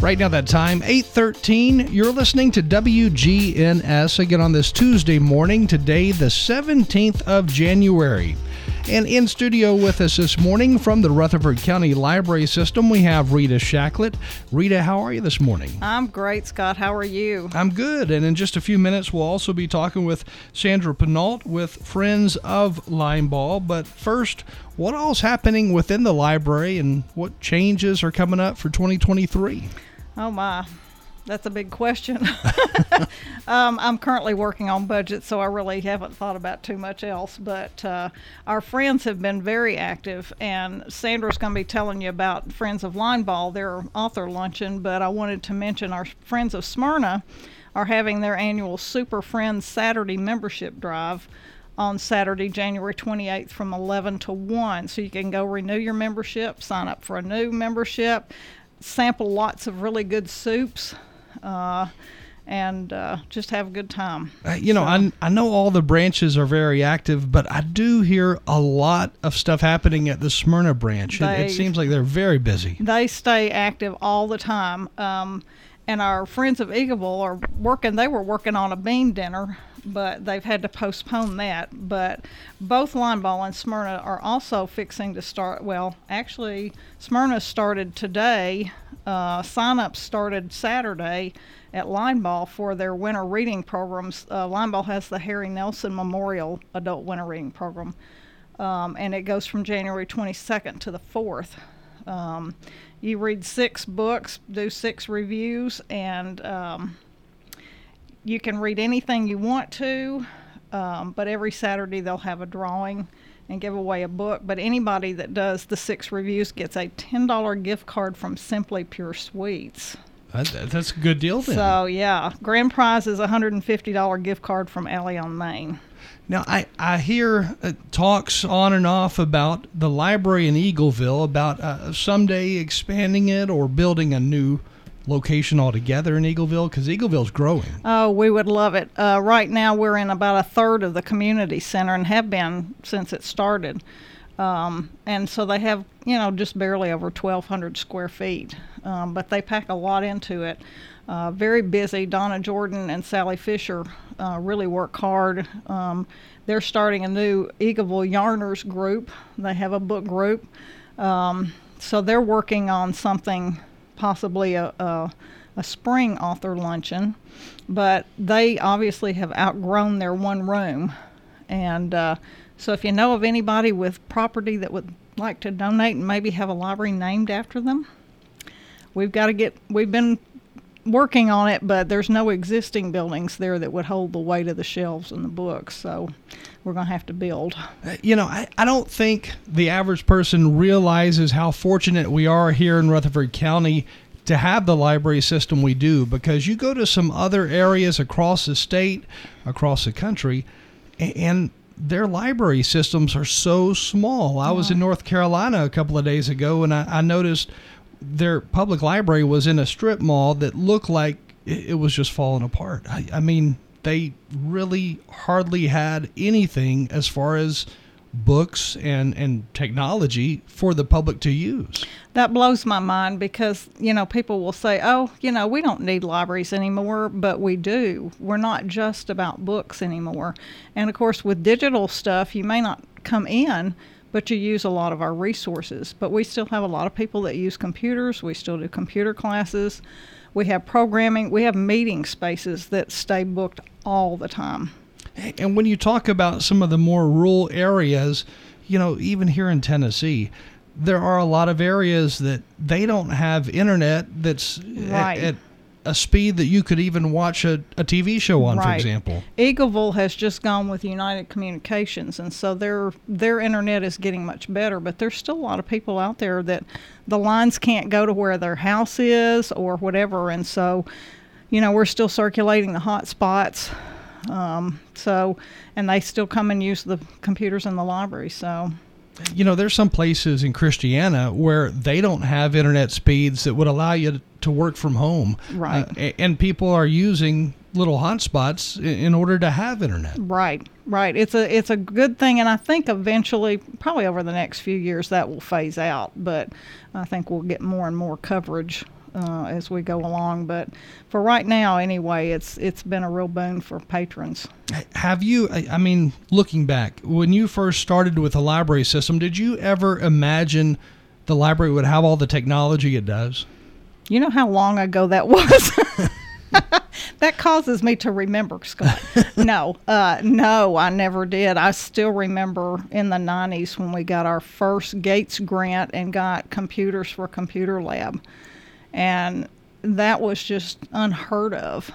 Right now that time, 8:13, you're listening to WGNS again on this Tuesday morning, today the 17th of January. And in studio with us this morning from the Rutherford County Library System, we have Rita Shacklett. Rita, how are you this morning? I'm great, Scott. How are you? I'm good. And in just a few minutes, we'll also be talking with Sandra Pinault with Friends of Limeball. But first, what all's happening within the library and what changes are coming up for 2023? Oh, my. That's a big question. I'm currently working on budget, so I really haven't thought about too much else. But our friends have been very active, and Sandra's going to be telling you about Friends of Limeball, their author luncheon. But I wanted to mention our Friends of Smyrna are having their annual Super Friends Saturday membership drive on Saturday, January 28th from 11 to 1. So you can go renew your membership, sign up for a new membership, sample lots of really good soups, and just have a good time. I know all the branches are very active, but I do hear a lot of stuff happening at the Smyrna branch. It seems like they're very busy. They stay active all the time. And our Friends of Eagleville are working. They were working on a bean dinner, but they've had to postpone that. But both Limeball and Smyrna are also fixing to start. Well, actually, Smyrna started today. Sign-ups started Saturday at Limeball for their winter reading programs. Limeball has the Harry Nelson Memorial Adult Winter Reading Program, and it goes from January 22nd to the 4th. You read 6 books, do 6 reviews, and you can read anything you want to, but every Saturday they'll have a drawing and give away a book. But anybody that does the 6 reviews gets a $10 gift card from Simply Pure Sweets. That's a good deal then. So, yeah. Grand prize is a $150 gift card from Alley on Main. Now, I hear talks on and off about the library in Eagleville, about someday expanding it or building a new location altogether in Eagleville, because Eagleville's growing. Oh, we would love it. Right now, we're in about a third of the community center and have been since it started. And so they have, just barely over 1,200 square feet. But they pack a lot into it. Very busy. Donna Jordan and Sally Fisher really work hard. They're starting a new Eagleville Yarners group. They have a book group. So they're working on something, possibly a spring author luncheon. But they obviously have outgrown their one room. And so if you know of anybody with property that would like to donate and maybe have a library named after them, we've been working on it, but there's no existing buildings there that would hold the weight of the shelves and the books, so we're going to have to build. I don't think the average person realizes how fortunate we are here in Rutherford County to have the library system we do, because you go to some other areas across the state, across the country, and their library systems are so small. I was in North Carolina a couple of days ago, and I noticed their public library was in a strip mall that looked like it was just falling apart. I mean, they really hardly had anything as far as books and technology for the public to use. That blows my mind, because people will say, we don't need libraries anymore, but we do. We're not just about books anymore. And of course, with digital stuff, you may not come in, but you use a lot of our resources. But we still have a lot of people that use computers. We still do computer classes. We have programming. We have meeting spaces that stay booked all the time. And when you talk about some of the more rural areas, even here in Tennessee, there are a lot of areas that they don't have internet that's right. at a speed that you could even watch a TV show on, right, for example. Eagleville has just gone with United Communications, and so their internet is getting much better, but there's still a lot of people out there that the lines can't go to where their house is or whatever, and so, you know, we're still circulating the hot spots. And they still come and use the computers in the library, so... You know, there's some places in Christiana where they don't have internet speeds that would allow you to work from home. Right. And people are using little hotspots in order to have internet. Right, right. It's a good thing, and I think eventually, probably over the next few years, that will phase out. But I think we'll get more and more coverage as we go along. But for right now, anyway, it's been a real boon for patrons. Have you, I mean, looking back, when you first started with the library system, did you ever imagine the library would have all the technology it does? You know how long ago that was? That causes me to remember, Scott. No, I never did. I still remember in the 90s when we got our first Gates grant and got computers for Computer Lab. And that was just unheard of,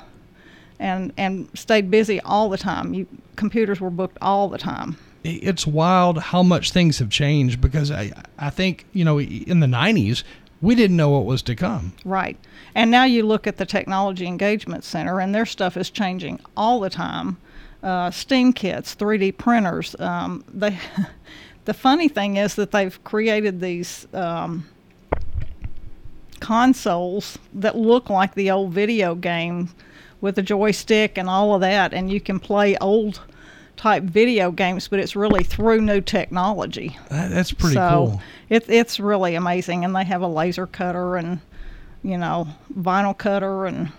and stayed busy all the time. Computers were booked all the time. It's wild how much things have changed, because I think, you know, in the 90s, we didn't know what was to come. Right. And now you look at the Technology Engagement Center, and their stuff is changing all the time. STEAM kits, 3D printers. The funny thing is that they've created these... consoles that look like the old video game with a joystick and all of that, and you can play old type video games, but it's really through new technology. That's pretty cool. It's really amazing, and they have a laser cutter and, you know, vinyl cutter and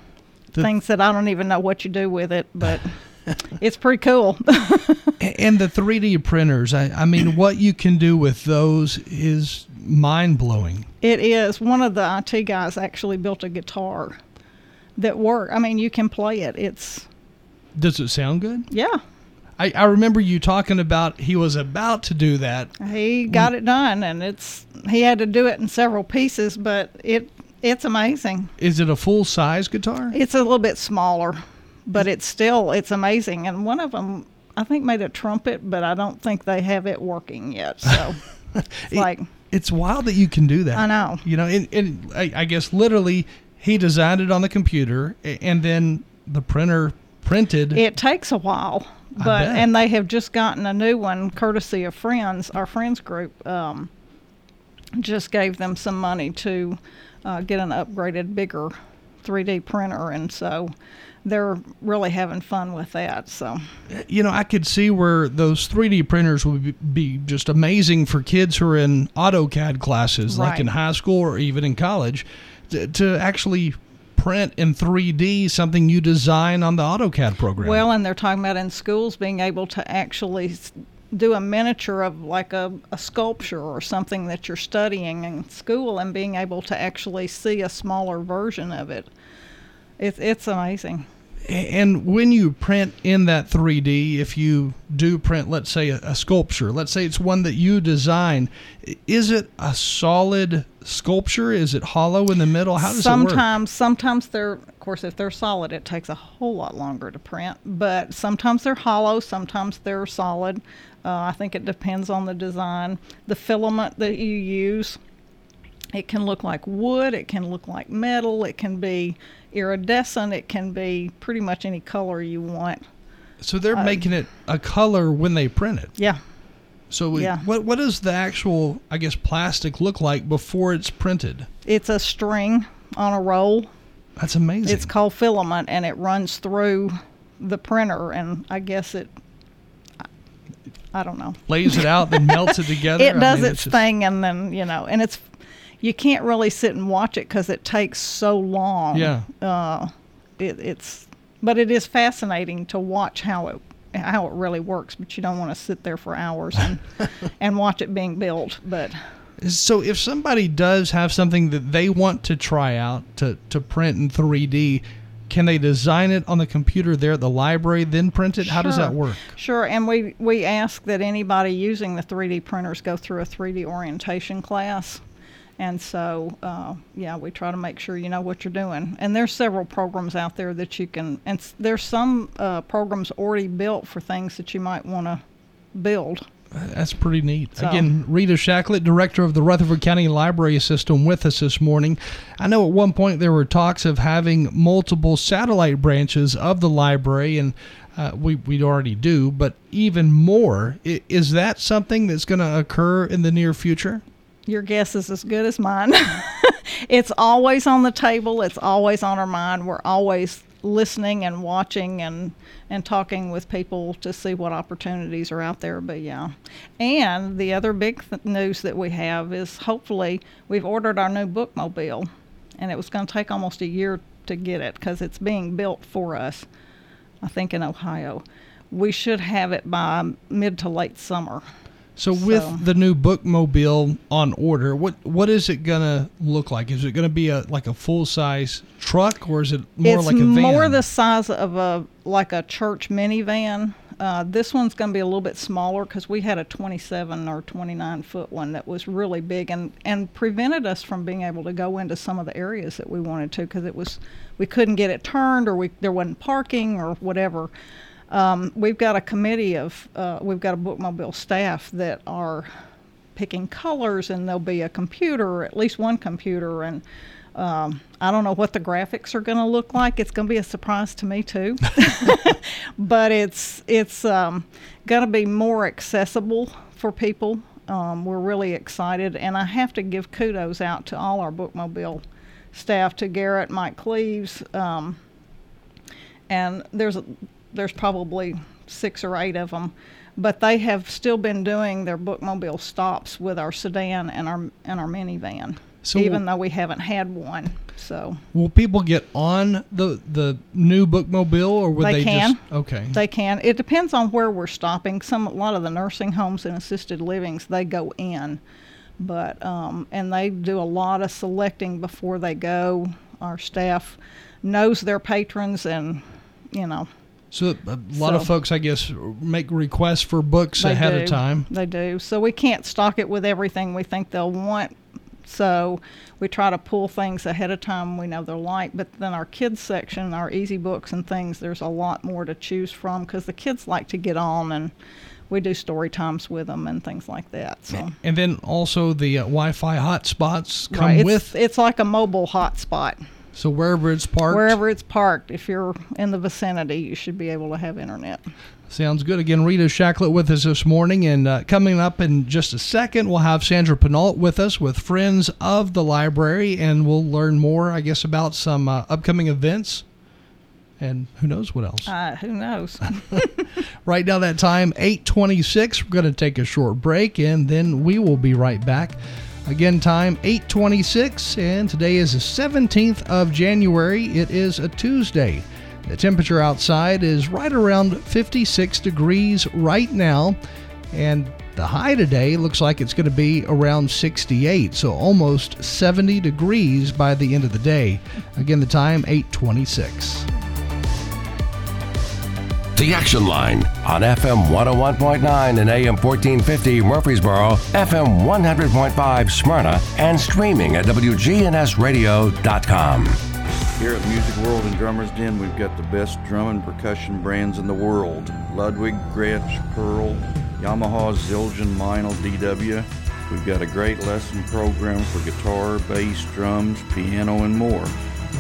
things that I don't even know what you do with it, but it's pretty cool. And the 3D printers, I mean, what you can do with those is mind-blowing. It is. One of the IT guys actually built a guitar that worked. I mean, you can play it. Does it sound good? Yeah. I remember you talking about he was about to do that. He got it done, and he had to do it in several pieces, but it's amazing. Is it a full-size guitar? It's a little bit smaller, but it's amazing. And one of them, I think, made a trumpet, but I don't think they have it working yet. So it's like... It's wild that you can do that. I know. You know, and I guess literally he designed it on the computer, and then the printer printed. It takes a while, and they have just gotten a new one, courtesy of Friends. Our Friends group just gave them some money to get an upgraded, bigger 3D printer, and so they're really having fun with that. So, you know, I could see where those 3D printers would be just amazing for kids who are in AutoCAD classes, right, like in high school or even in college, to actually print in 3D something you design on the AutoCAD program. Well, and they're talking about in schools being able to actually do a miniature of like a sculpture or something that you're studying in school, and being able to actually see a smaller version of it. It's amazing. And when you print in that 3D, if you do print, let's say, a sculpture, let's say it's one that you design, is it a solid sculpture? Is it hollow in the middle? How does it work? Sometimes they're, of course, if they're solid, it takes a whole lot longer to print. But sometimes they're hollow, sometimes they're solid. I think it depends on the design. The filament that you use, it can look like wood, it can look like metal, it can be iridescent, it can be pretty much any color you want. So they're making it a color when they print it. Yeah. So what does the actual, I guess, plastic look like before it's printed? It's a string on a roll. That's amazing. It's called filament, and it runs through the printer, and I guess it, I don't know. Lays it out, then melts it together. It does its thing, and then, you know, and it's... You can't really sit and watch it because it takes so long. Yeah. But it is fascinating to watch how it really works. But you don't want to sit there for hours and watch it being built. But so if somebody does have something that they want to try out to print in 3D, can they design it on the computer there at the library, then print it? Sure. How does that work? Sure, and we ask that anybody using the 3D printers go through a 3D orientation class. And so, yeah, we try to make sure you know what you're doing. And there's several programs out there that you can, and there's some programs already built for things that you might want to build. That's pretty neat. So, again, Rita Shacklett, director of the Rutherford County Library System, with us this morning. I know at one point there were talks of having multiple satellite branches of the library, and we already do, but even more. Is that something that's going to occur in the near future? Your guess is as good as mine. It's always on the table. It's always on our mind. We're always listening and watching and talking with people to see what opportunities are out there. But yeah, and the other big news that we have is hopefully we've ordered our new bookmobile, and it was going to take almost a year to get it because it's being built for us, I think, in Ohio. We should have it by mid to late summer. So with the new bookmobile on order, what is it going to look like? Is it going to be like a full-size truck, or is it more like a van? It's more the size of a church minivan. This one's going to be a little bit smaller because we had a 27 or 29-foot one that was really big and prevented us from being able to go into some of the areas that we wanted to because we couldn't get it turned, or there wasn't parking or whatever. We've got a committee we've got a bookmobile staff that are picking colors, and there'll be a computer, at least one computer, and I don't know what the graphics are going to look like. It's going to be a surprise to me too, but it's going to be more accessible for people. We're really excited, and I have to give kudos out to all our bookmobile staff, to Garrett, Mike Cleaves, and there's probably 6 or 8 of them, but they have still been doing their bookmobile stops with our sedan and our minivan, so even though we haven't had one. So will people get on the new bookmobile, or would they can. Just okay? They can. It depends on where we're stopping. A lot of the nursing homes and assisted livings, they go in, but and they do a lot of selecting before they go. Our staff knows their patrons, and you know. So a lot of folks, I guess, make requests for books ahead of time. They do. So we can't stock it with everything we think they'll want. So we try to pull things ahead of time we know they'll like. But then our kids section, our easy books and things, there's a lot more to choose from because the kids like to get on, and we do story times with them and things like that. So. And then also the Wi-Fi hotspots come with. It's like a mobile hotspot. So wherever it's parked, if you're in the vicinity, you should be able to have internet. Sounds good. Again, Rita Shacklett with us this morning, and coming up in just a second, we'll have Sandra Pinault with us with Friends of the Library, and we'll learn more, I guess, about some upcoming events, and who knows what else. Who knows? Right now, that time, 8:26. We're going to take a short break, and then we will be right back. Again, time 8:26, and today is the 17th of January. It is a Tuesday. The temperature outside is right around 56 degrees right now, and the high today looks like it's going to be around 68, so almost 70 degrees by the end of the day. Again, the time 8:26. The Action Line on FM 101.9 and AM 1450 Murfreesboro, FM 100.5 Smyrna, and streaming at WGNSradio.com. Here at Music World and Drummer's Den, we've got the best drum and percussion brands in the world. Ludwig, Gretsch, Pearl, Yamaha, Zildjian, Meinl, DW. We've got a great lesson program for guitar, bass, drums, piano, and more.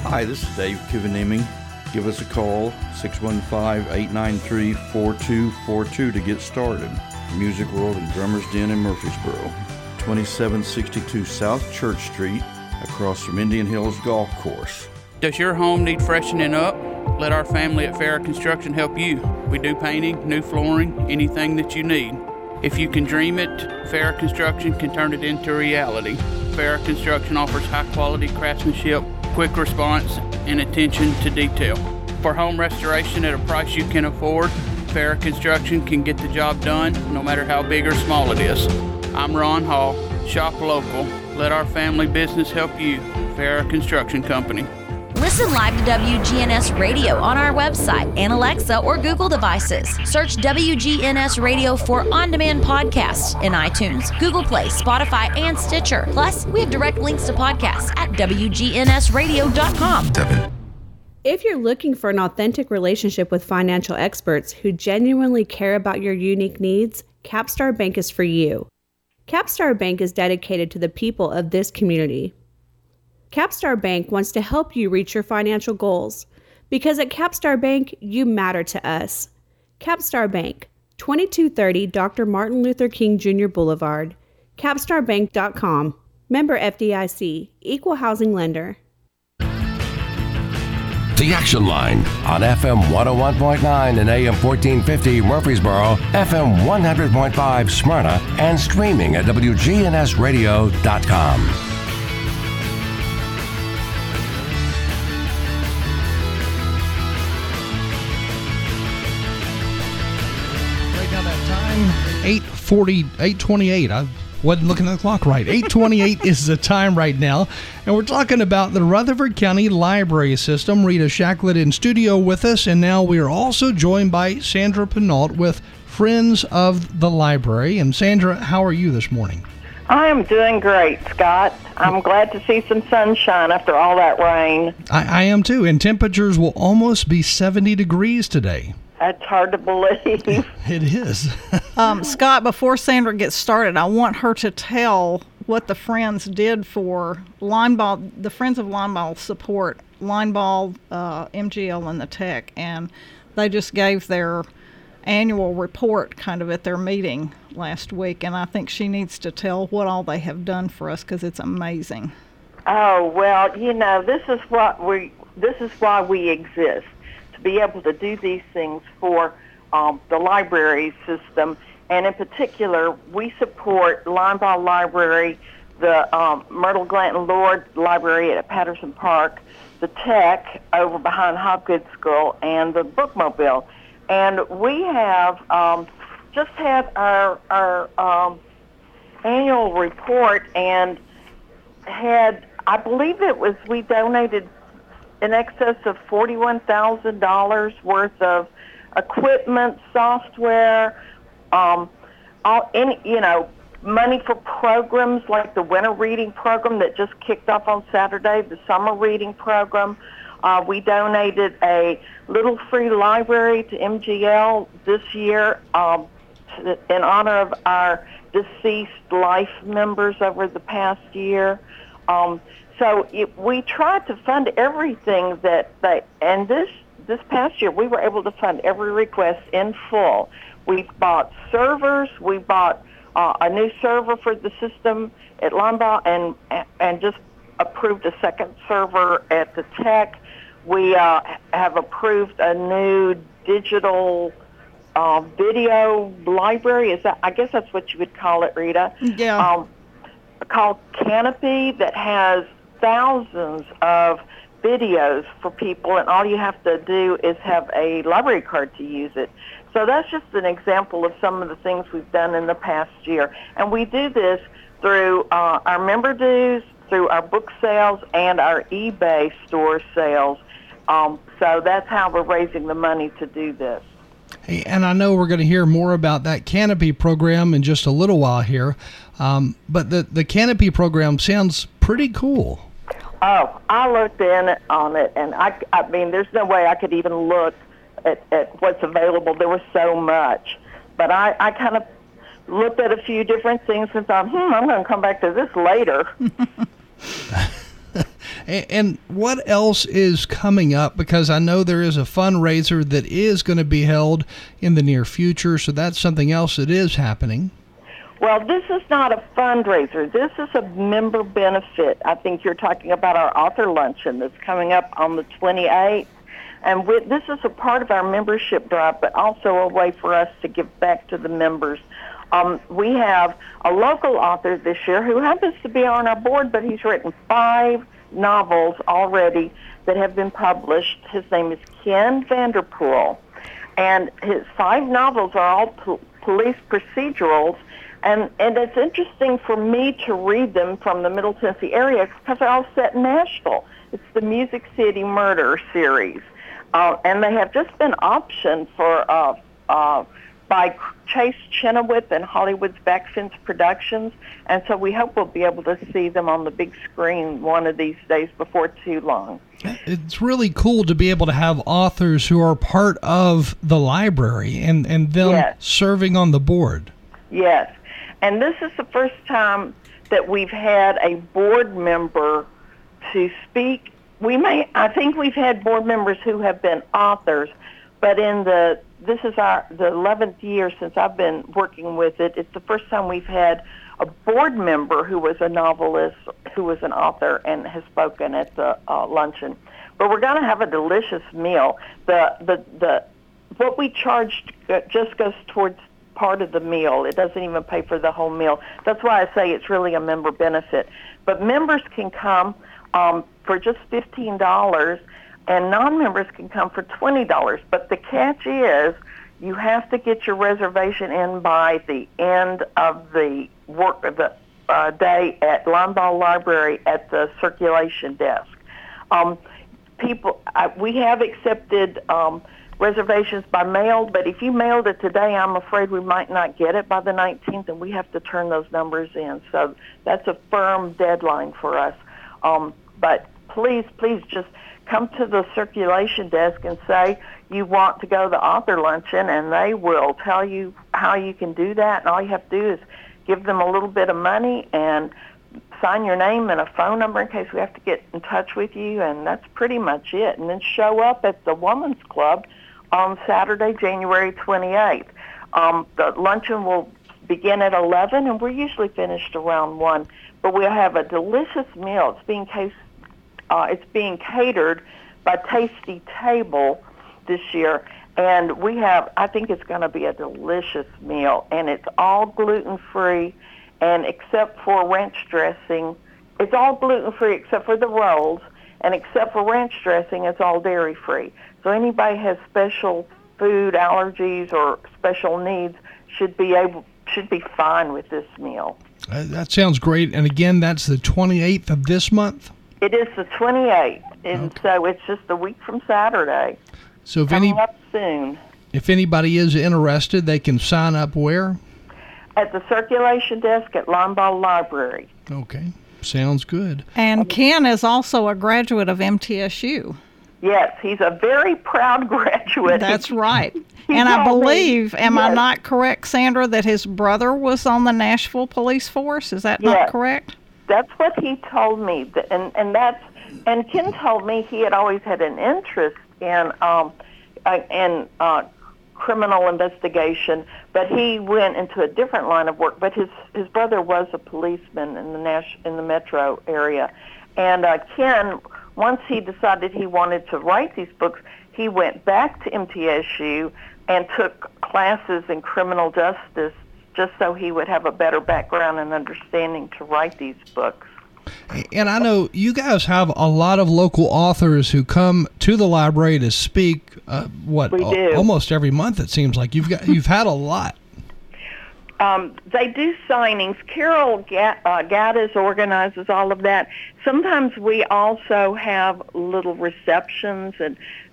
Hi, this is Dave Kivenemming. Give us a call, 615-893-4242, to get started. Music World and Drummer's Den in Murfreesboro, 2762 South Church Street, across from Indian Hills Golf Course. Does your home need freshening up? Let our family at Fair Construction help you. We do painting, new flooring, anything that you need. If you can dream it, Fair Construction can turn it into reality. Fair Construction offers high-quality craftsmanship, quick response, and attention to detail. For home restoration at a price you can afford, Fair Construction can get the job done, no matter how big or small it is. I'm Ron Hall. Shop local. Let our family business help you. Fair Construction Company. Listen live to WGNS Radio on our website and Alexa or Google devices. Search WGNS Radio for on-demand podcasts in iTunes, Google Play, Spotify, and Stitcher. Plus, we have direct links to podcasts at WGNSradio.com. If you're looking for an authentic relationship with financial experts who genuinely care about your unique needs, Capstar Bank is for you. Capstar Bank is dedicated to the people of this community. Capstar Bank wants to help you reach your financial goals, because at Capstar Bank, you matter to us. Capstar Bank, 2230 Dr. Martin Luther King Jr. Boulevard, capstarbank.com, member FDIC, equal housing lender. The Action Line on FM 101.9 and AM 1450 Murfreesboro, FM 100.5 Smyrna, and streaming at WGNSradio.com. Now that time, 8:28. I wasn't looking at the clock right. 8:28 is the time right now, and we're talking about the Rutherford County Library System. Rita Shacklett in studio with us, and now we are also joined by Sandra Pinault with Friends of the Library. And Sandra, how are you this morning? I am doing great, Scott. I'm glad to see some sunshine after all that rain. I am too, and temperatures will almost be 70 degrees today. That's hard to believe. It is. Scott, before Sandra gets started, I want her to tell what the Friends did for Limeball. The Friends of Limeball support Limeball, MGL, and the Tech, and they just gave their annual report kind of at their meeting last week, and I think she needs to tell what all they have done for us, because it's amazing. Oh, well, you know, this is why we exist. Be able to do these things for the library system, and in particular, we support Limeball Library, the Myrtle Glanton Lord Library at Patterson Park, the Tech over behind Hopgood School, and the Bookmobile. And we have just had our annual report, and had, I believe it was, we donated in excess of $41,000 worth of equipment, software, money for programs like the winter reading program that just kicked off on Saturday, the summer reading program. We donated a little free library to MGL this year in honor of our deceased life members over the past year. So we tried to fund everything that they, and this past year we were able to fund every request in full. We bought servers, we bought a new server for the system at Limbaugh, and just approved a second server at the Tech. We have approved a new digital video library. I guess that's what you would call it, Rita. Yeah. Called Kanopy, that has thousands of videos for people, and all you have to do is have a library card to use it. So that's just an example of some of the things we've done in the past year. And we do this through our member dues, through our book sales, and our eBay store sales. So that's how we're raising the money to do this. Hey, and I know we're going to hear more about that Kanopy program in just a little while here, but the Kanopy program sounds pretty cool. Oh, I looked in on it, and I mean, there's no way I could even look at what's available. There was so much. But I kind of looked at a few different things and thought, I'm going to come back to this later. And what else is coming up? Because I know there is a fundraiser that is going to be held in the near future, so that's something else that is happening. Well, this is not a fundraiser. This is a member benefit. I think you're talking about our author luncheon that's coming up on the 28th. And this is a part of our membership drive, but also a way for us to give back to the members. We have a local author this year who happens to be on our board, but he's written 5 novels already that have been published. His name is Ken Vanderpool. And his 5 novels are all police procedurals. And it's interesting for me to read them from the Middle Tennessee area because they're all set in Nashville. It's the Music City Murder series. And they have just been optioned for by Chase Chenoweth and Hollywood's Backfence Productions. And so we hope we'll be able to see them on the big screen one of these days before too long. It's really cool to be able to have authors who are part of the library and them yes. serving on the board. Yes. And this is the first time that we've had a board member to speak. I think we've had board members who have been authors, but this is the 11th year since I've been working with it. It's the first time we've had a board member who was a novelist, who was an author, and has spoken at the luncheon. But we're going to have a delicious meal. What we charged just goes towards part of the meal. It doesn't even pay for the whole meal. That's why I say it's really a member benefit. But members can come for just $15, and non-members can come for $20. But the catch is you have to get your reservation in by the end of the day at Limeball Library at the circulation desk. We have accepted reservations by mail, but if you mailed it today, I'm afraid we might not get it by the 19th, and we have to turn those numbers in. So that's a firm deadline for us. But please just come to the circulation desk and say you want to go to the author luncheon, and they will tell you how you can do that. And all you have to do is give them a little bit of money and sign your name and a phone number in case we have to get in touch with you, and that's pretty much it. And then show up at the Woman's Club on Saturday, January 28th. The luncheon will begin at 11, and we're usually finished around 1. But we'll have a delicious meal. It's being catered by Tasty Table this year, and I think it's going to be a delicious meal, and it's all gluten-free, and except for ranch dressing, it's all gluten-free except for the rolls, and except for ranch dressing, it's all dairy-free. So anybody has special food allergies or special needs should be fine with this meal. That sounds great. And again, that's the 28th of this month? It is the 28th, and okay. So it's just a week from Saturday. So coming up soon. If anybody is interested, they can sign up where? At the circulation desk at Limeball Library. Okay, sounds good. And Ken is also a graduate of MTSU. Yes, he's a very proud graduate. That's right. And I believe, I not correct, Sandra, that his brother was on the Nashville police force? Is that not correct? That's what he told me. And Ken told me he had always had an interest in criminal investigation, but he went into a different line of work. But his brother was a policeman in the metro area. And Ken, once he decided he wanted to write these books, he went back to MTSU and took classes in criminal justice just so he would have a better background and understanding to write these books. And I know you guys have a lot of local authors who come to the library to speak, almost every month it seems like. You've had a lot. They do signings. Carol Gaddis organizes all of that. Sometimes we also have little receptions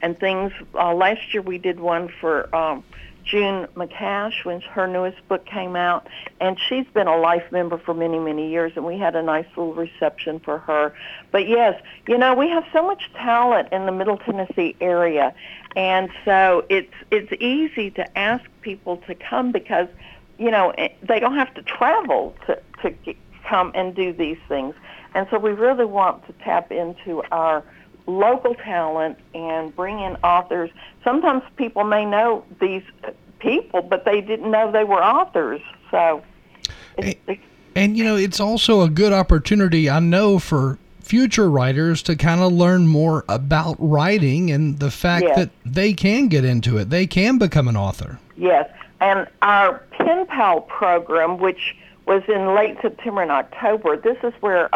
and things. Last year we did one for June McCash when her newest book came out, and she's been a life member for many, many years, and we had a nice little reception for her. But yes, we have so much talent in the Middle Tennessee area, and so it's easy to ask people to come because, they don't have to travel to come and do these things. And so we really want to tap into our local talent and bring in authors. Sometimes people may know these people, but they didn't know they were authors. So, it's also a good opportunity, I know, for future writers to kind of learn more about writing and the fact yes. that they can get into it. They can become an author. Yes, and our pen pal program, which was in late September and October, this is where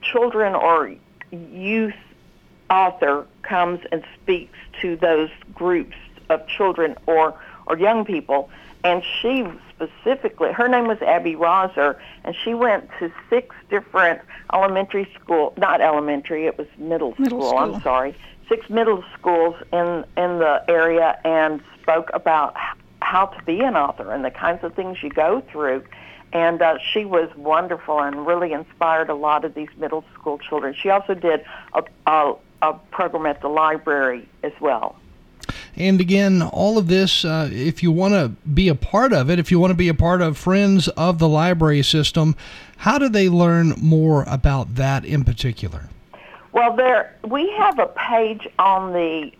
children or youth author comes and speaks to those groups of children or young people, And she specifically, her name was Abby Roser, and she went to 6 different elementary school, not elementary, it was middle school. I'm sorry, 6 middle schools in the area, and spoke about how to be an author and the kinds of things you go through. And she was wonderful and really inspired a lot of these middle school children. She also did a program at the library as well. And again, all of this, if you want to be a part of it, if you want to be a part of Friends of the Library System, how do they learn more about that in particular? Well, we have a page on the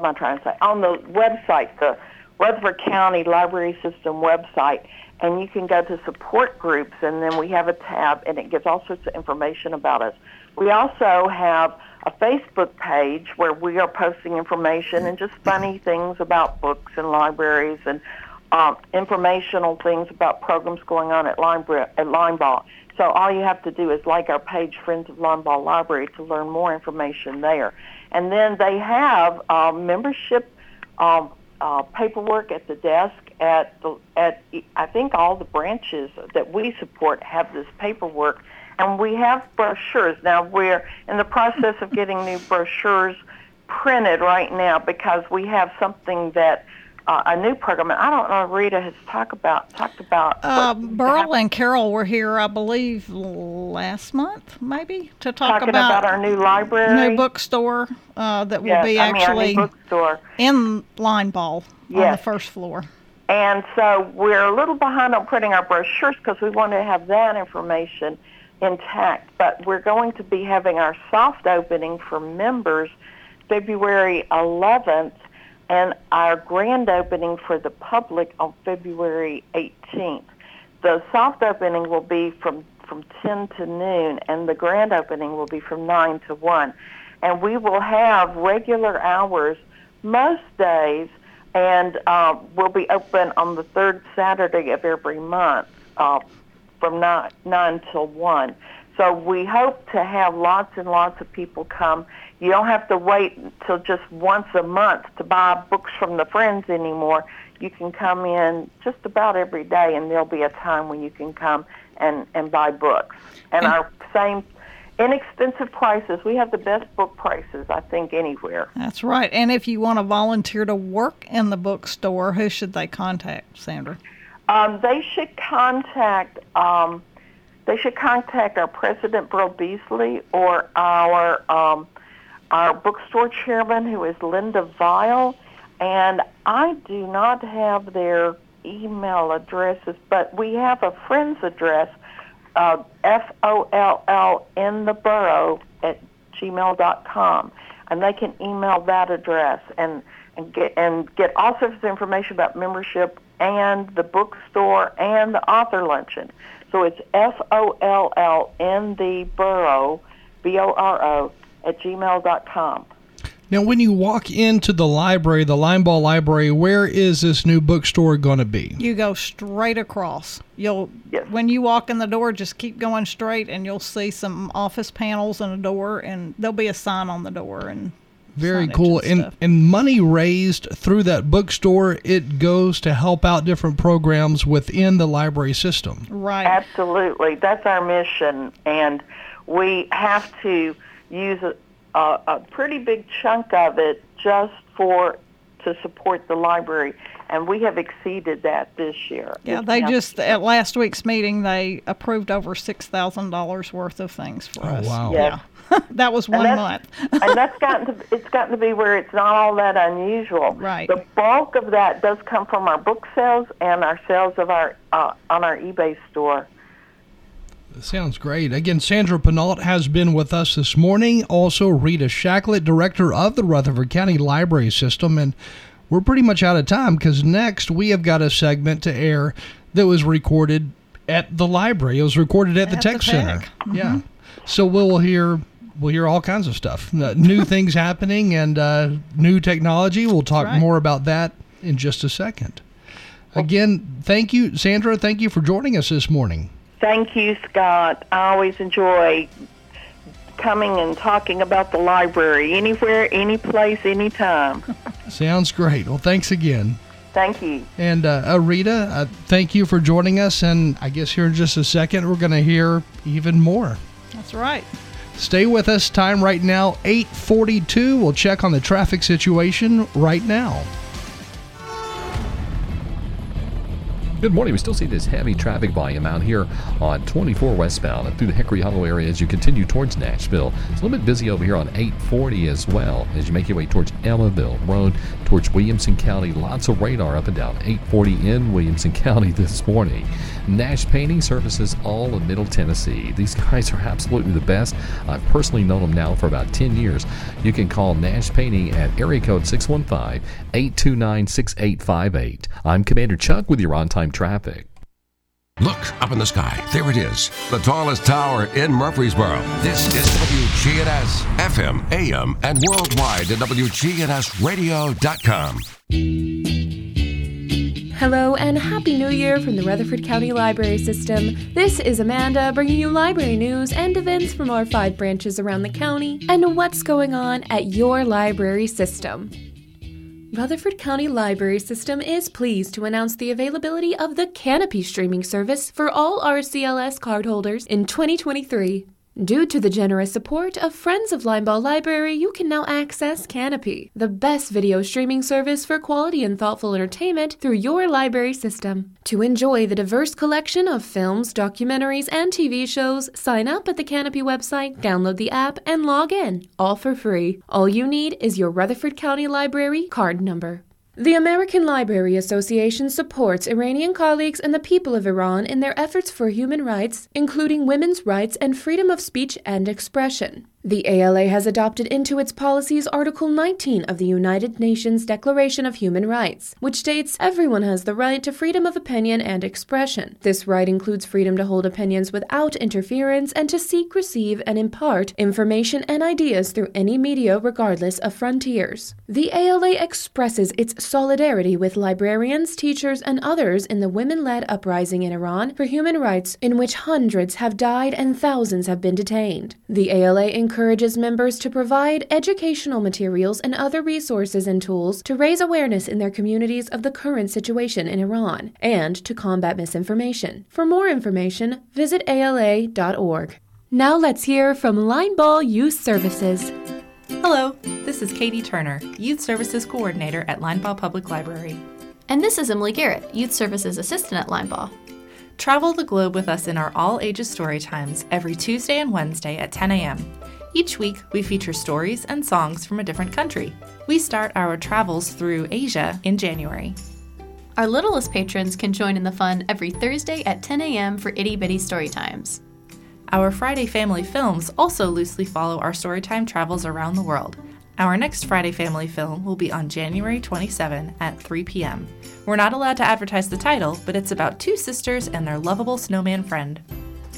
website, the Rutherford County Library System website, and you can go to support groups, and then we have a tab, and it gives all sorts of information about us. We also have a Facebook page where we are posting information and just funny things about books and libraries and informational things about programs going on at Limeball. So all you have to do is like our page, Friends of Limeball Library, to learn more information there. And then they have membership paperwork at the desk at I think all the branches that we support have this paperwork, and we have brochures. Now we're in the process of getting new brochures printed right now because we have something that a new program. And I don't know. Rita has talked about. Burl and Carol were here, I believe, last month, maybe, to talk about our new library, new bookstore that will be actually in Limeball on the first floor. And so we're a little behind on printing our brochures because we want to have that information intact. But we're going to be having our soft opening for members February 11th and our grand opening for the public on February 18th. The soft opening will be from 10 to noon, and the grand opening will be from 9 to 1. And we will have regular hours most days, and we'll be open on the third Saturday of every month from 9 till 1. So we hope to have lots and lots of people come. You don't have to wait until just once a month to buy books from the Friends anymore. You can come in just about every day, and there'll be a time when you can come and buy books. And our same inexpensive prices. We have the best book prices, I think, anywhere. That's right. And if you want to volunteer to work in the bookstore, who should they contact, Sandra? They should contact our president, Burl Beasley, or our bookstore chairman, who is Linda Vile. And I do not have their email addresses, but we have a friend's address, FOLLintheborough@gmail.com, and they can email that address and get all sorts of information about membership and the bookstore and the author luncheon. So it's FOLLintheborough@gmail.com. Now, when you walk into the library, the Limeball Library, where is this new bookstore going to be? You go straight across. When you walk in the door, just keep going straight, and you'll see some office panels and a door, and there'll be a sign on the door. And very cool. And money raised through that bookstore, it goes to help out different programs within the library system. Right. Absolutely. That's our mission, and we have to use a pretty big chunk of it just to support the library, and we have exceeded that this year. Yeah, at last week's meeting, they approved over $6,000 worth of things for us. Wow. Yeah. That was one month. And that's gotten to be where it's not all that unusual. Right. The bulk of that does come from our book sales and our sales of our on our eBay store. Sounds great. Again, Sandra Pinault has been with us this morning. Also, Rita Shacklett, director of the Rutherford County Library System. And we're pretty much out of time because next we have got a segment to air that was recorded at the library. It was recorded at the Tech Center. Mm-hmm. Yeah. So we'll hear all kinds of stuff, new things happening and new technology. We'll talk more about that in just a second. Again, thank you, Sandra. Thank you for joining us this morning. Thank you, Scott. I always enjoy coming and talking about the library, anywhere, any place, anytime. Sounds great. Well, thanks again. Thank you. And Rita, thank you for joining us. And I guess here in just a second, we're going to hear even more. That's right. Stay with us. Time right now, 8:42. We'll check on the traffic situation right now. Good morning. We still see this heavy traffic volume out here on 24 westbound and through the Hickory Hollow area as you continue towards Nashville. It's a little bit busy over here on 840 as well as you make your way towards Ellaville Road, towards Williamson County. Lots of radar up and down 840 in Williamson County this morning. Nash Painting services all of Middle Tennessee. These guys are absolutely the best. I've personally known them now for about 10 years. You can call Nash Painting at area code 615-829-6858. I'm Commander Chuck with your on-time traffic. Look up in the sky. There it is. The tallest tower in Murfreesboro. This is WGNS, FM, AM, and worldwide at WGNSradio.com. Hello and Happy New Year from the Rutherford County Library System. This is Amanda bringing you library news and events from our 5 branches around the county and what's going on at your library system. Rutherford County Library System is pleased to announce the availability of the Kanopy streaming service for all RCLS cardholders in 2023. Due to the generous support of Friends of Limeball Library, you can now access Kanopy, the best video streaming service for quality and thoughtful entertainment through your library system. To enjoy the diverse collection of films, documentaries, and TV shows, sign up at the Kanopy website, download the app, and log in, all for free. All you need is your Rutherford County Library card number. The American Library Association supports Iranian colleagues and the people of Iran in their efforts for human rights, including women's rights and freedom of speech and expression. The ALA has adopted into its policies Article 19 of the United Nations Declaration of Human Rights, which states everyone has the right to freedom of opinion and expression. This right includes freedom to hold opinions without interference and to seek, receive, and impart information and ideas through any media regardless of frontiers. The ALA expresses its solidarity with librarians, teachers, and others in the women-led uprising in Iran for human rights in which hundreds have died and thousands have been detained. The ALA encourages members to provide educational materials and other resources and tools to raise awareness in their communities of the current situation in Iran and to combat misinformation. For more information, visit ALA.org. Now let's hear from Limeball Youth Services. Hello, this is Katie Turner, Youth Services Coordinator at Limeball Public Library. And this is Emily Garrett, Youth Services Assistant at Limeball. Travel the globe with us in our all-ages story times every Tuesday and Wednesday at 10 a.m. Each week, we feature stories and songs from a different country. We start our travels through Asia in January. Our littlest patrons can join in the fun every Thursday at 10 a.m. for Itty Bitty Story Times. Our Friday Family Films also loosely follow our storytime travels around the world. Our next Friday Family Film will be on January 27 at 3 p.m. We're not allowed to advertise the title, but it's about 2 sisters and their lovable snowman friend.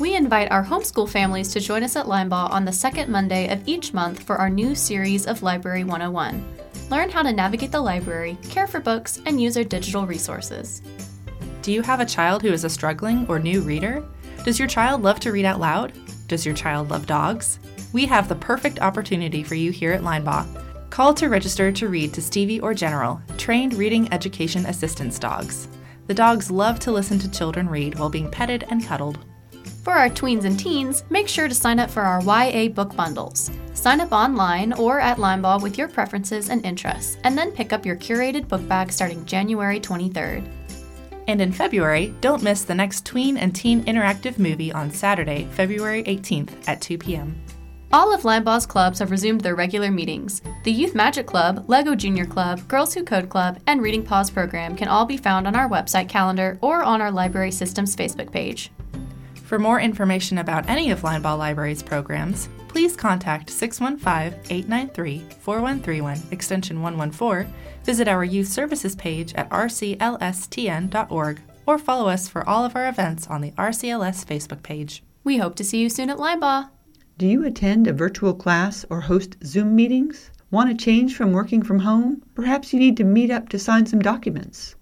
We invite our homeschool families to join us at Limeball on the second Monday of each month for our new series of Library 101. Learn how to navigate the library, care for books, and use our digital resources. Do you have a child who is a struggling or new reader? Does your child love to read out loud? Does your child love dogs? We have the perfect opportunity for you here at Limeball. Call to register to read to Stevie or General, trained reading education assistance dogs. The dogs love to listen to children read while being petted and cuddled. For our tweens and teens, make sure to sign up for our YA book bundles. Sign up online or at Limeball with your preferences and interests, and then pick up your curated book bag starting January 23rd. And in February, don't miss the next tween and teen interactive movie on Saturday, February 18th at 2 p.m. All of Limeball's clubs have resumed their regular meetings. The Youth Magic Club, Lego Junior Club, Girls Who Code Club, and Reading Pause program can all be found on our website calendar or on our Library System's Facebook page. For more information about any of Limeball Library's programs, please contact 615-893-4131, extension 114, visit our youth services page at rclstn.org, or follow us for all of our events on the RCLS Facebook page. We hope to see you soon at Limeball. Do you attend a virtual class or host Zoom meetings? Want to change from working from home? Perhaps you need to meet up to sign some documents.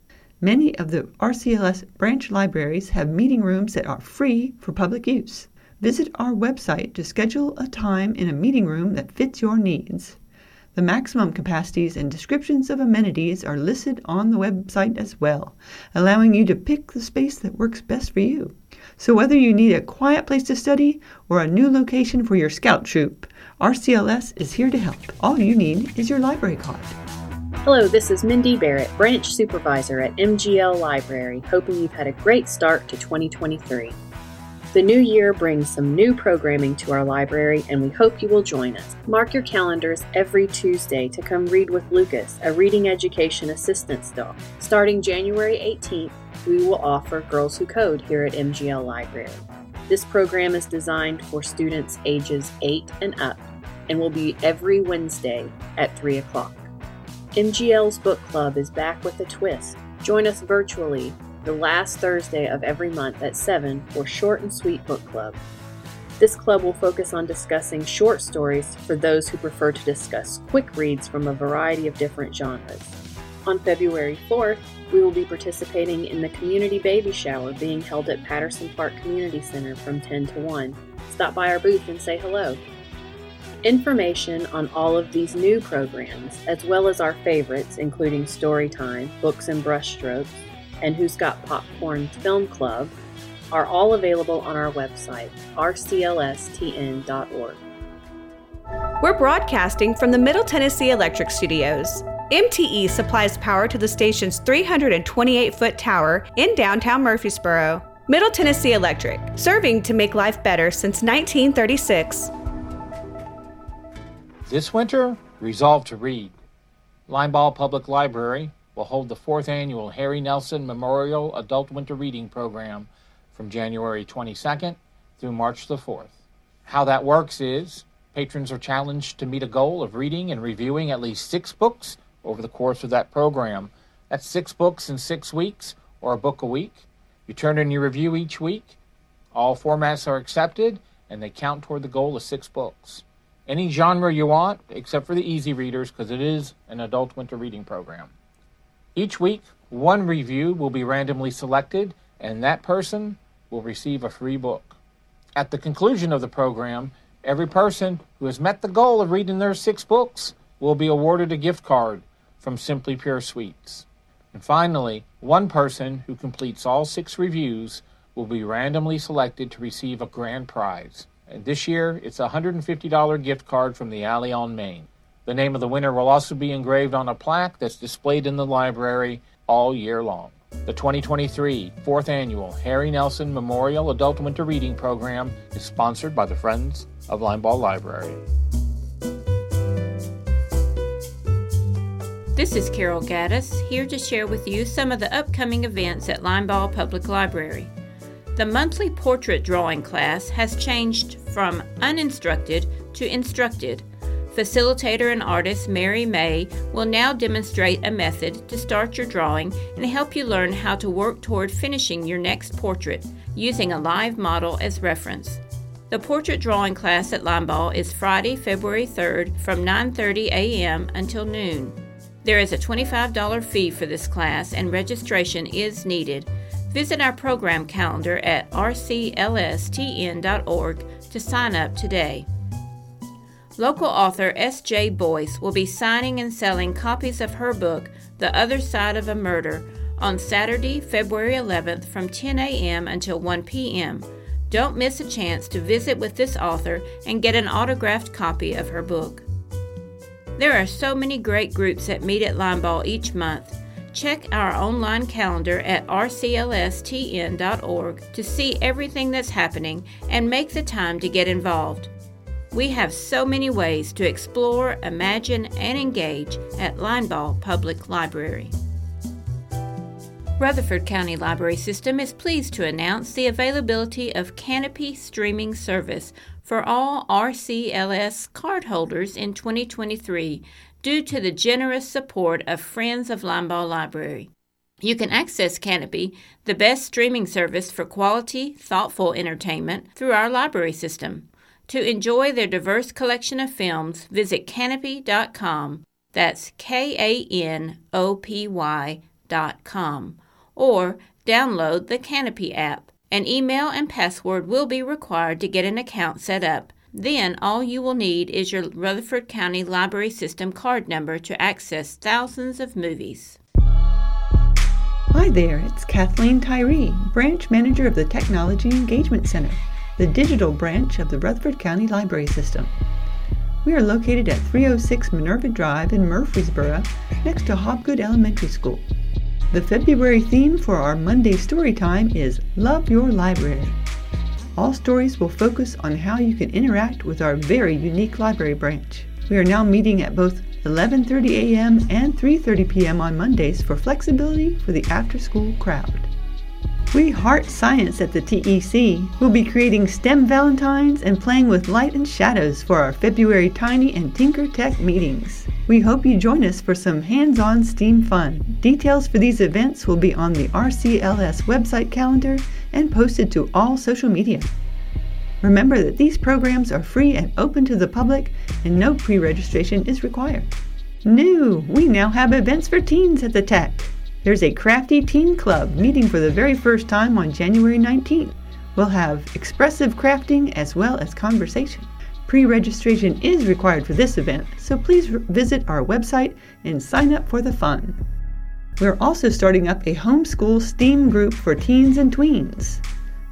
Many of the RCLS branch libraries have meeting rooms that are free for public use. Visit our website to schedule a time in a meeting room that fits your needs. The maximum capacities and descriptions of amenities are listed on the website as well, allowing you to pick the space that works best for you. So whether you need a quiet place to study or a new location for your scout troop, RCLS is here to help. All you need is your library card. Hello, this is Mindy Barrett, Branch Supervisor at MGL Library, hoping you've had a great start to 2023. The new year brings some new programming to our library, and we hope you will join us. Mark your calendars every Tuesday to come read with Lucas, a reading education assistance dog. Starting January 18th, we will offer Girls Who Code here at MGL Library. This program is designed for students ages 8 and up, and will be every Wednesday at 3 o'clock. MGL's Book Club is back with a twist. Join us virtually the last Thursday of every month at 7 for Short and Sweet Book Club. This club will focus on discussing short stories for those who prefer to discuss quick reads from a variety of different genres. On February 4th, we will be participating in the Community Baby Shower being held at Patterson Park Community Center from 10 to 1. Stop by our booth and say hello. Information on all of these new programs, as well as our favorites, including Storytime, Books and Brushstrokes, and Who's Got Popcorn's Film Club, are all available on our website, rclstn.org. We're broadcasting from the Middle Tennessee Electric Studios. MTE supplies power to the station's 328-foot tower in downtown Murfreesboro. Middle Tennessee Electric, serving to make life better since 1936. This winter, resolve to read. Limeball Public Library will hold the 4th annual Harry Nelson Memorial Adult Winter Reading Program from January 22nd through March the 4th. How that works is patrons are challenged to meet a goal of reading and reviewing at least 6 books over the course of that program. That's 6 books in 6 weeks, or a book a week. You turn in your review each week. All formats are accepted, and they count toward the goal of 6 books. Any genre you want, except for the easy readers, because it is an adult winter reading program. Each week, one review will be randomly selected, and that person will receive a free book. At the conclusion of the program, every person who has met the goal of reading their 6 books will be awarded a gift card from Simply Pure Sweets. And finally, one person who completes all 6 reviews will be randomly selected to receive a grand prize. And this year, it's a $150 gift card from the Alley on Main. The name of the winner will also be engraved on a plaque that's displayed in the library all year long. The 2023 4th Annual Harry Nelson Memorial Adult Winter Reading Program is sponsored by the Friends of Limeball Library. This is Carol Gaddis, here to share with you some of the upcoming events at Limeball Public Library. The monthly portrait drawing class has changed from uninstructed to instructed. Facilitator and artist Mary May will now demonstrate a method to start your drawing and help you learn how to work toward finishing your next portrait using a live model as reference. The portrait drawing class at Limeball is Friday, February 3rd from 9:30 a.m. until noon. There is a $25 fee for this class and registration is needed. Visit our program calendar at rclstn.org to sign up today. Local author S.J. Boyce will be signing and selling copies of her book, The Other Side of a Murder, on Saturday, February 11th from 10 a.m. until 1 p.m. Don't miss a chance to visit with this author and get an autographed copy of her book. There are so many great groups that meet at Limeball each month. Check our online calendar at rclstn.org to see everything that's happening and make the time to get involved. We have so many ways to explore, imagine, and engage at Limeball Public Library. Rutherford County Library System is pleased to announce the availability of Kanopy streaming service for all RCLS cardholders in 2023 due to the generous support of Friends of Limeball Library. You can access Kanopy, the best streaming service for quality, thoughtful entertainment, through our library system. To enjoy their diverse collection of films, visit Kanopy.com, that's Kanopy.com, or download the Kanopy app. An email and password will be required to get an account set up. Then all you will need is your Rutherford County Library System card number to access thousands of movies. Hi there, it's Kathleen Tyree, Branch Manager of the Technology Engagement Center, the digital branch of the Rutherford County Library System. We are located at 306 Minerva Drive in Murfreesboro, next to Hobgood Elementary School. The February theme for our Monday Storytime is Love Your Library. All stories will focus on how you can interact with our very unique library branch. We are now meeting at both 11:30 a.m. and 3:30 p.m. on Mondays for flexibility for the after-school crowd. We heart science at the TEC. We'll be creating STEM Valentines and playing with light and shadows for our February Tiny and Tinker Tech meetings. We hope you join us for some hands-on STEAM fun. Details for these events will be on the RCLS website calendar and posted to all social media. Remember that these programs are free and open to the public, and no pre-registration is required. New! We now have events for teens at the Tech. There's a Crafty Teen Club meeting for the very first time on January 19th. We'll have expressive crafting as well as conversation. Pre-registration is required for this event, so please visit our website and sign up for the fun. We're also starting up a homeschool STEAM group for teens and tweens.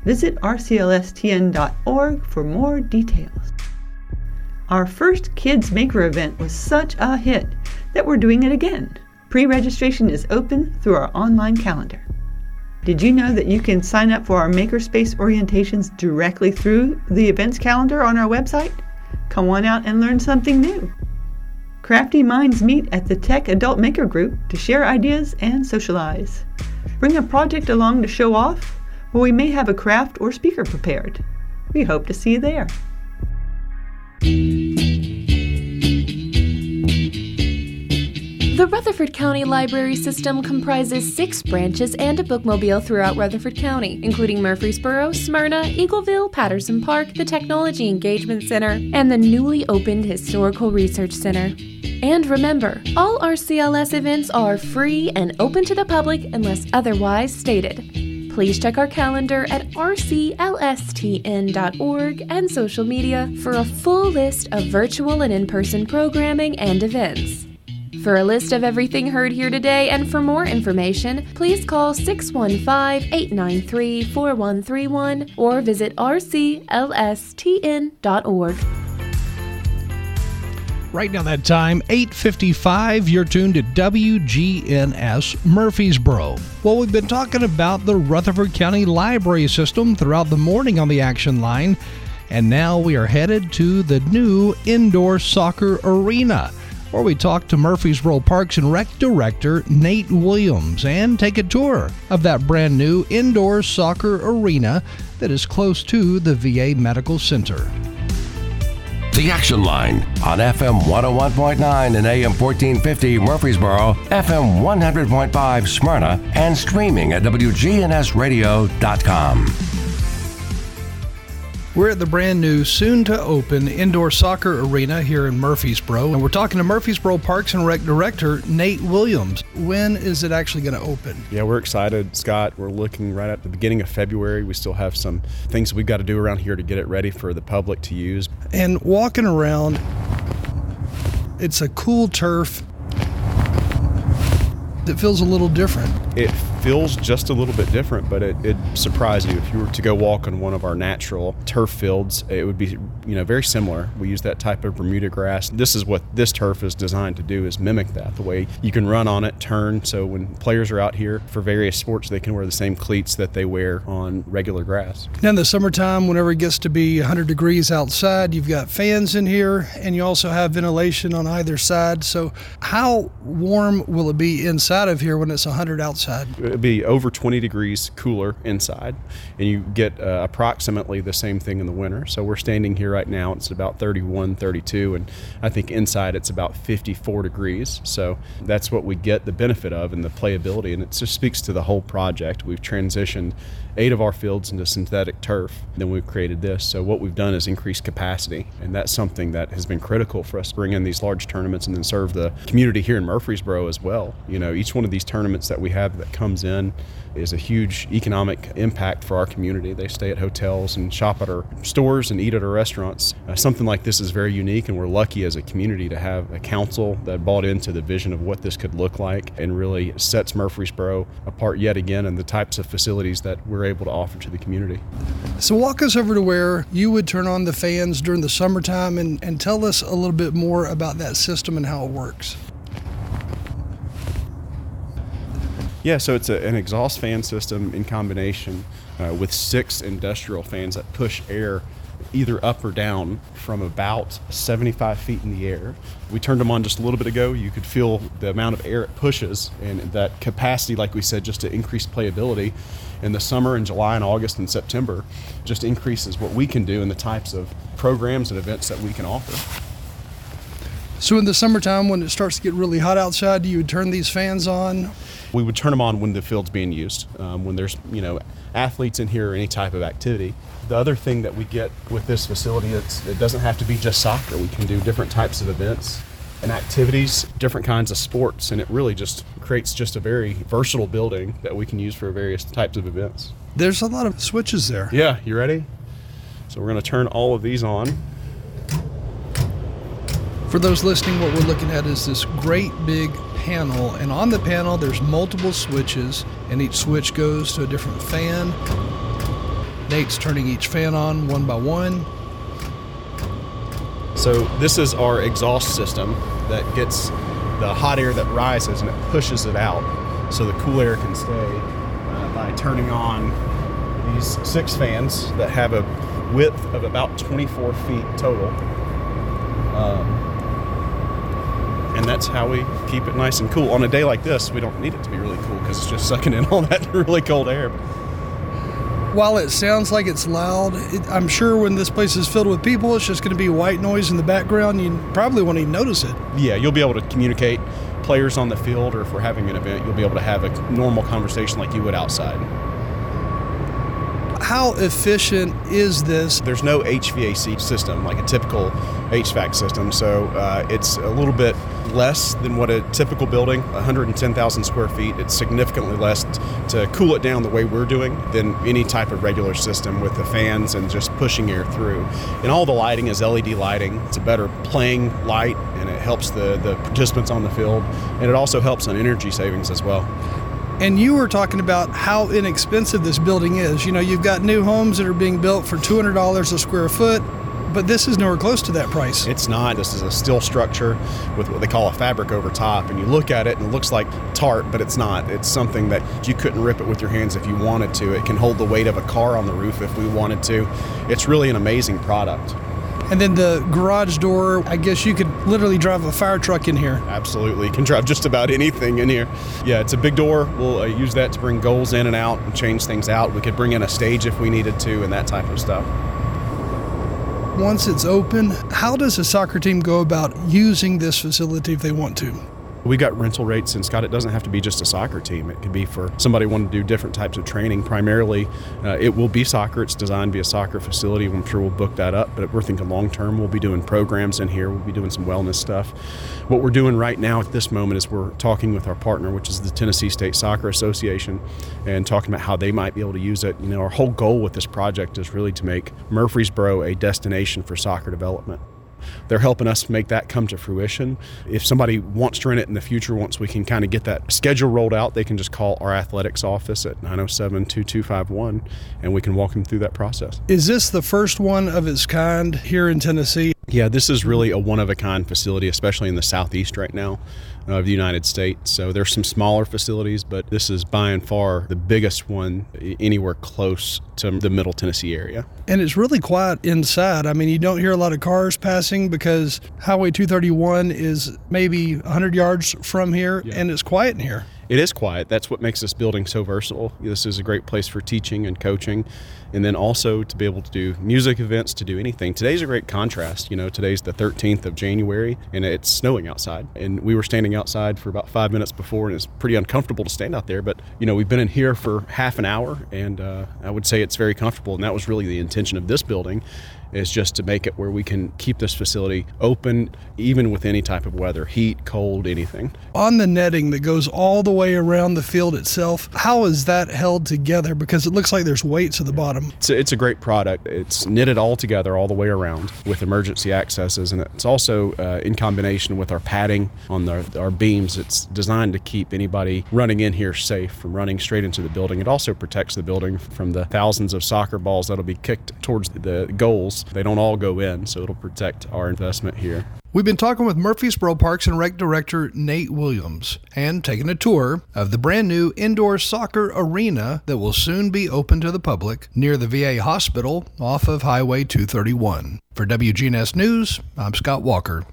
Visit rclstn.org for more details. Our first Kids Maker event was such a hit that we're doing it again. Pre-registration is open through our online calendar. Did you know that you can sign up for our Makerspace orientations directly through the events calendar on our website? Come on out and learn something new. Crafty minds meet at the Tech Adult Maker Group to share ideas and socialize. Bring a project along to show off, or we may have a craft or speaker prepared. We hope to see you there. The Rutherford County Library System comprises 6 branches and a bookmobile throughout Rutherford County, including Murfreesboro, Smyrna, Eagleville, Patterson Park, the Technology Engagement Center, and the newly opened Historical Research Center. And remember, all RCLS events are free and open to the public unless otherwise stated. Please check our calendar at rclstn.org and social media for a full list of virtual and in-person programming and events. For a list of everything heard here today and for more information, please call 615-893-4131 or visit rclstn.org. Right now that time, 8:55, you're tuned to WGNS Murfreesboro. Well, we've been talking about the Rutherford County Library System throughout the morning on the Action Line, and now we are headed to the new indoor soccer arena, where we talk to Murfreesboro Parks and Rec Director Nate Williams and take a tour of that brand new indoor soccer arena that is close to the VA Medical Center. The Action Line on FM 101.9 and AM 1450 Murfreesboro, FM 100.5 Smyrna, and streaming at WGNSradio.com. We're at the brand new, soon-to-open indoor soccer arena here in Murfreesboro, and we're talking to Murfreesboro Parks and Rec Director Nate Williams. When is it actually going to open? Yeah, we're excited, Scott. We're looking right at the beginning of February. We still have some things we've got to do around here to get it ready for the public to use. And walking around, it's a cool turf. It feels a little different. It feels just a little bit different, but it surprised you. If you were to go walk on one of our natural turf fields, it would be, very similar. We use that type of Bermuda grass. This is what this turf is designed to do, is mimic that, the way you can run on it, turn. So when players are out here for various sports, they can wear the same cleats that they wear on regular grass. Now in the summertime, whenever it gets to be 100 degrees outside, you've got fans in here, and you also have ventilation on either side. So how warm will it be inside of here when it's 100 outside? It'd be over 20 degrees cooler inside, and you get approximately the same thing in the winter. So we're standing here right now, it's about 31, 32, and I think inside it's about 54 degrees. So that's what we get the benefit of and the playability, and it just speaks to the whole project. We've transitioned 8 of our fields into synthetic turf, then we've created this. So what we've done is increase capacity, and that's something that has been critical for us to bring in these large tournaments and then serve the community here in Murfreesboro as well. Each one of these tournaments that we have that comes comes in is a huge economic impact for our community. They stay at hotels and shop at our stores and eat at our restaurants. Something like this is very unique, and we're lucky as a community to have a council that bought into the vision of what this could look like and really sets Murfreesboro apart yet again and the types of facilities that we're able to offer to the community. So walk us over to where you would turn on the fans during the summertime and tell us a little bit more about that system and how it works. Yeah, so it's an exhaust fan system in combination with 6 industrial fans that push air either up or down from about 75 feet in the air. We turned them on just a little bit ago. You could feel the amount of air it pushes and that capacity, like we said, just to increase playability in the summer in July and August and September just increases what we can do and the types of programs and events that we can offer. So in the summertime, when it starts to get really hot outside, do you turn these fans on? We would turn them on when the field's being used, when there's, athletes in here or any type of activity. The other thing that we get with this facility, it doesn't have to be just soccer. We can do different types of events and activities, different kinds of sports, and it really just creates just a very versatile building that we can use for various types of events. There's a lot of switches there. Yeah, you ready? So we're going to turn all of these on. For those listening, what we're looking at is this great big panel, and on the panel there's multiple switches, and each switch goes to a different fan. Nate's turning each fan on one by one. So this is our exhaust system that gets the hot air that rises and it pushes it out so the cool air can stay by turning on these 6 fans that have a width of about 24 feet total. And that's how we keep it nice and cool. On a day like this, we don't need it to be really cool because it's just sucking in all that really cold air. While it sounds like it's loud, I'm sure when this place is filled with people, it's just going to be white noise in the background. You probably won't even notice it. Yeah, you'll be able to communicate players on the field, or if we're having an event, you'll be able to have a normal conversation like you would outside. How efficient is this? There's no HVAC system, like a typical HVAC system, so it's a little bit less than what a typical building, 110,000 square feet. It's significantly less to cool it down the way we're doing than any type of regular system with the fans and just pushing air through. And all the lighting is LED lighting. It's a better playing light, and it helps the participants on the field, and it also helps on energy savings as well. And you were talking about how inexpensive this building is. You've got new homes that are being built for $200 a square foot, but this is nowhere close to that price. It's not. This is a steel structure with what they call a fabric over top. And you look at it and it looks like tarp, but it's not. It's something that you couldn't rip it with your hands if you wanted to. It can hold the weight of a car on the roof if we wanted to. It's really an amazing product. And then the garage door, I guess you could literally drive a fire truck in here. Absolutely. You can drive just about anything in here. Yeah, it's a big door. We'll use that to bring goals in and out and change things out. We could bring in a stage if we needed to and that type of stuff. Once it's open, how does a soccer team go about using this facility if they want to? We got rental rates in Scott. It doesn't have to be just a soccer team. It could be for somebody wanting to do different types of training. Primarily, it will be soccer. It's designed to be a soccer facility. I'm sure we'll book that up, but we're thinking long term. We'll be doing programs in here. We'll be doing some wellness stuff. What we're doing right now at this moment is we're talking with our partner, which is the Tennessee State Soccer Association, and talking about how they might be able to use it. Our whole goal with this project is really to make Murfreesboro a destination for soccer development. They're helping us make that come to fruition. If somebody wants to rent it in the future, once we can kind of get that schedule rolled out, they can just call our athletics office at 907-2251, and we can walk them through that process. Is this the first one of its kind here in Tennessee? Yeah, this is really a one-of-a-kind facility, especially in the southeast right now of the United States. So there's some smaller facilities, but this is by and far the biggest one anywhere close to the Middle Tennessee area. And it's really quiet inside. You don't hear a lot of cars passing because Highway 231 is maybe 100 yards from here, yeah. And it's quiet in here. It is quiet. That's what makes this building so versatile. This is a great place for teaching and coaching, and then also to be able to do music events, to do anything. Today's a great contrast. Today's the 13th of January, and it's snowing outside. And we were standing outside for about 5 minutes before, and it's pretty uncomfortable to stand out there. But, we've been in here for half an hour, and I would say it's very comfortable. And that was really the intention of this building, is just to make it where we can keep this facility open, even with any type of weather, heat, cold, anything. On the netting that goes all the way around the field itself, how is that held together? Because it looks like there's weights at the bottom. It's a great product. It's knitted all together all the way around with emergency accesses, and it's also in combination with our padding on our beams. It's designed to keep anybody running in here safe from running straight into the building. It also protects the building from the thousands of soccer balls that'll be kicked towards the goals. They don't all go in, so it'll protect our investment here. We've been talking with Murfreesboro Parks and Rec Director Nate Williams and taking a tour of the brand new indoor soccer arena that will soon be open to the public near the VA hospital off of Highway 231. For WGNS News, I'm Scott Walker.